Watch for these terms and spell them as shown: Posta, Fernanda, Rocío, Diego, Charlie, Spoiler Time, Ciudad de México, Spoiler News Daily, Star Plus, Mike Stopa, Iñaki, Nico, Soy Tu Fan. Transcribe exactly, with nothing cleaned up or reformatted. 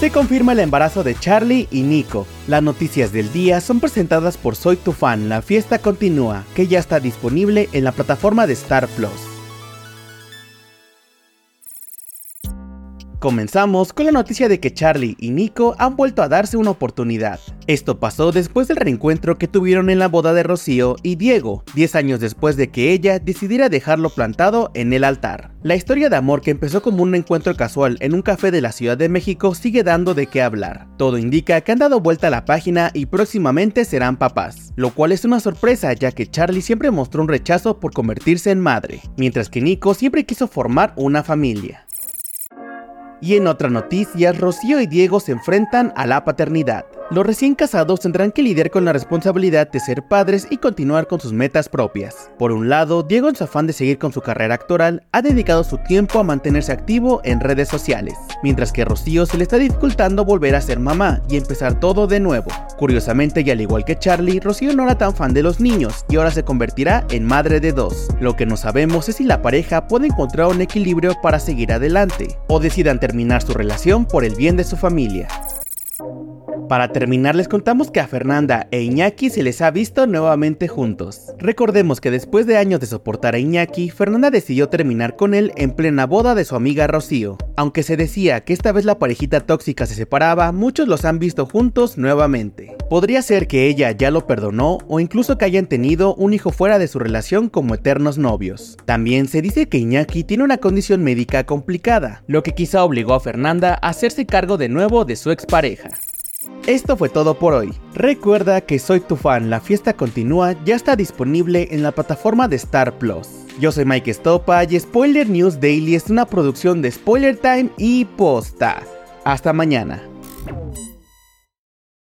Se confirma el embarazo de Charlie y Nico. Las noticias del día son presentadas por Soy Tu Fan, la fiesta continúa, que ya está disponible en la plataforma de Star Plus. Comenzamos con la noticia de que Charlie y Nico han vuelto a darse una oportunidad. Esto pasó después del reencuentro que tuvieron en la boda de Rocío y Diego, diez años después de que ella decidiera dejarlo plantado en el altar. La historia de amor que empezó como un encuentro casual en un café de la Ciudad de México sigue dando de qué hablar. Todo indica que han dado vuelta a la página y próximamente serán papás, lo cual es una sorpresa ya que Charlie siempre mostró un rechazo por convertirse en madre, mientras que Nico siempre quiso formar una familia. Y en otra noticia, Rocío y Diego se enfrentan a la paternidad. Los recién casados tendrán que lidiar con la responsabilidad de ser padres y continuar con sus metas propias. Por un lado, Diego, en su afán de seguir con su carrera actoral, ha dedicado su tiempo a mantenerse activo en redes sociales, mientras que a Rocío se le está dificultando volver a ser mamá y empezar todo de nuevo. Curiosamente, y al igual que Charlie, Rocío no era tan fan de los niños y ahora se convertirá en madre de dos. Lo que no sabemos es si la pareja puede encontrar un equilibrio para seguir adelante, o decidan terminar su relación por el bien de su familia. Para terminar, les contamos que a Fernanda e Iñaki se les ha visto nuevamente juntos. Recordemos que después de años de soportar a Iñaki, Fernanda decidió terminar con él en plena boda de su amiga Rocío. Aunque se decía que esta vez la parejita tóxica se separaba, muchos los han visto juntos nuevamente. Podría ser que ella ya lo perdonó o incluso que hayan tenido un hijo fuera de su relación como eternos novios. También se dice que Iñaki tiene una condición médica complicada, lo que quizá obligó a Fernanda a hacerse cargo de nuevo de su expareja. Esto fue todo por hoy. Recuerda que Soy Tu Fan, la fiesta continúa, ya está disponible en la plataforma de Star Plus. Yo soy Mike Stopa y Spoiler News Daily es una producción de Spoiler Time y Posta. Hasta mañana.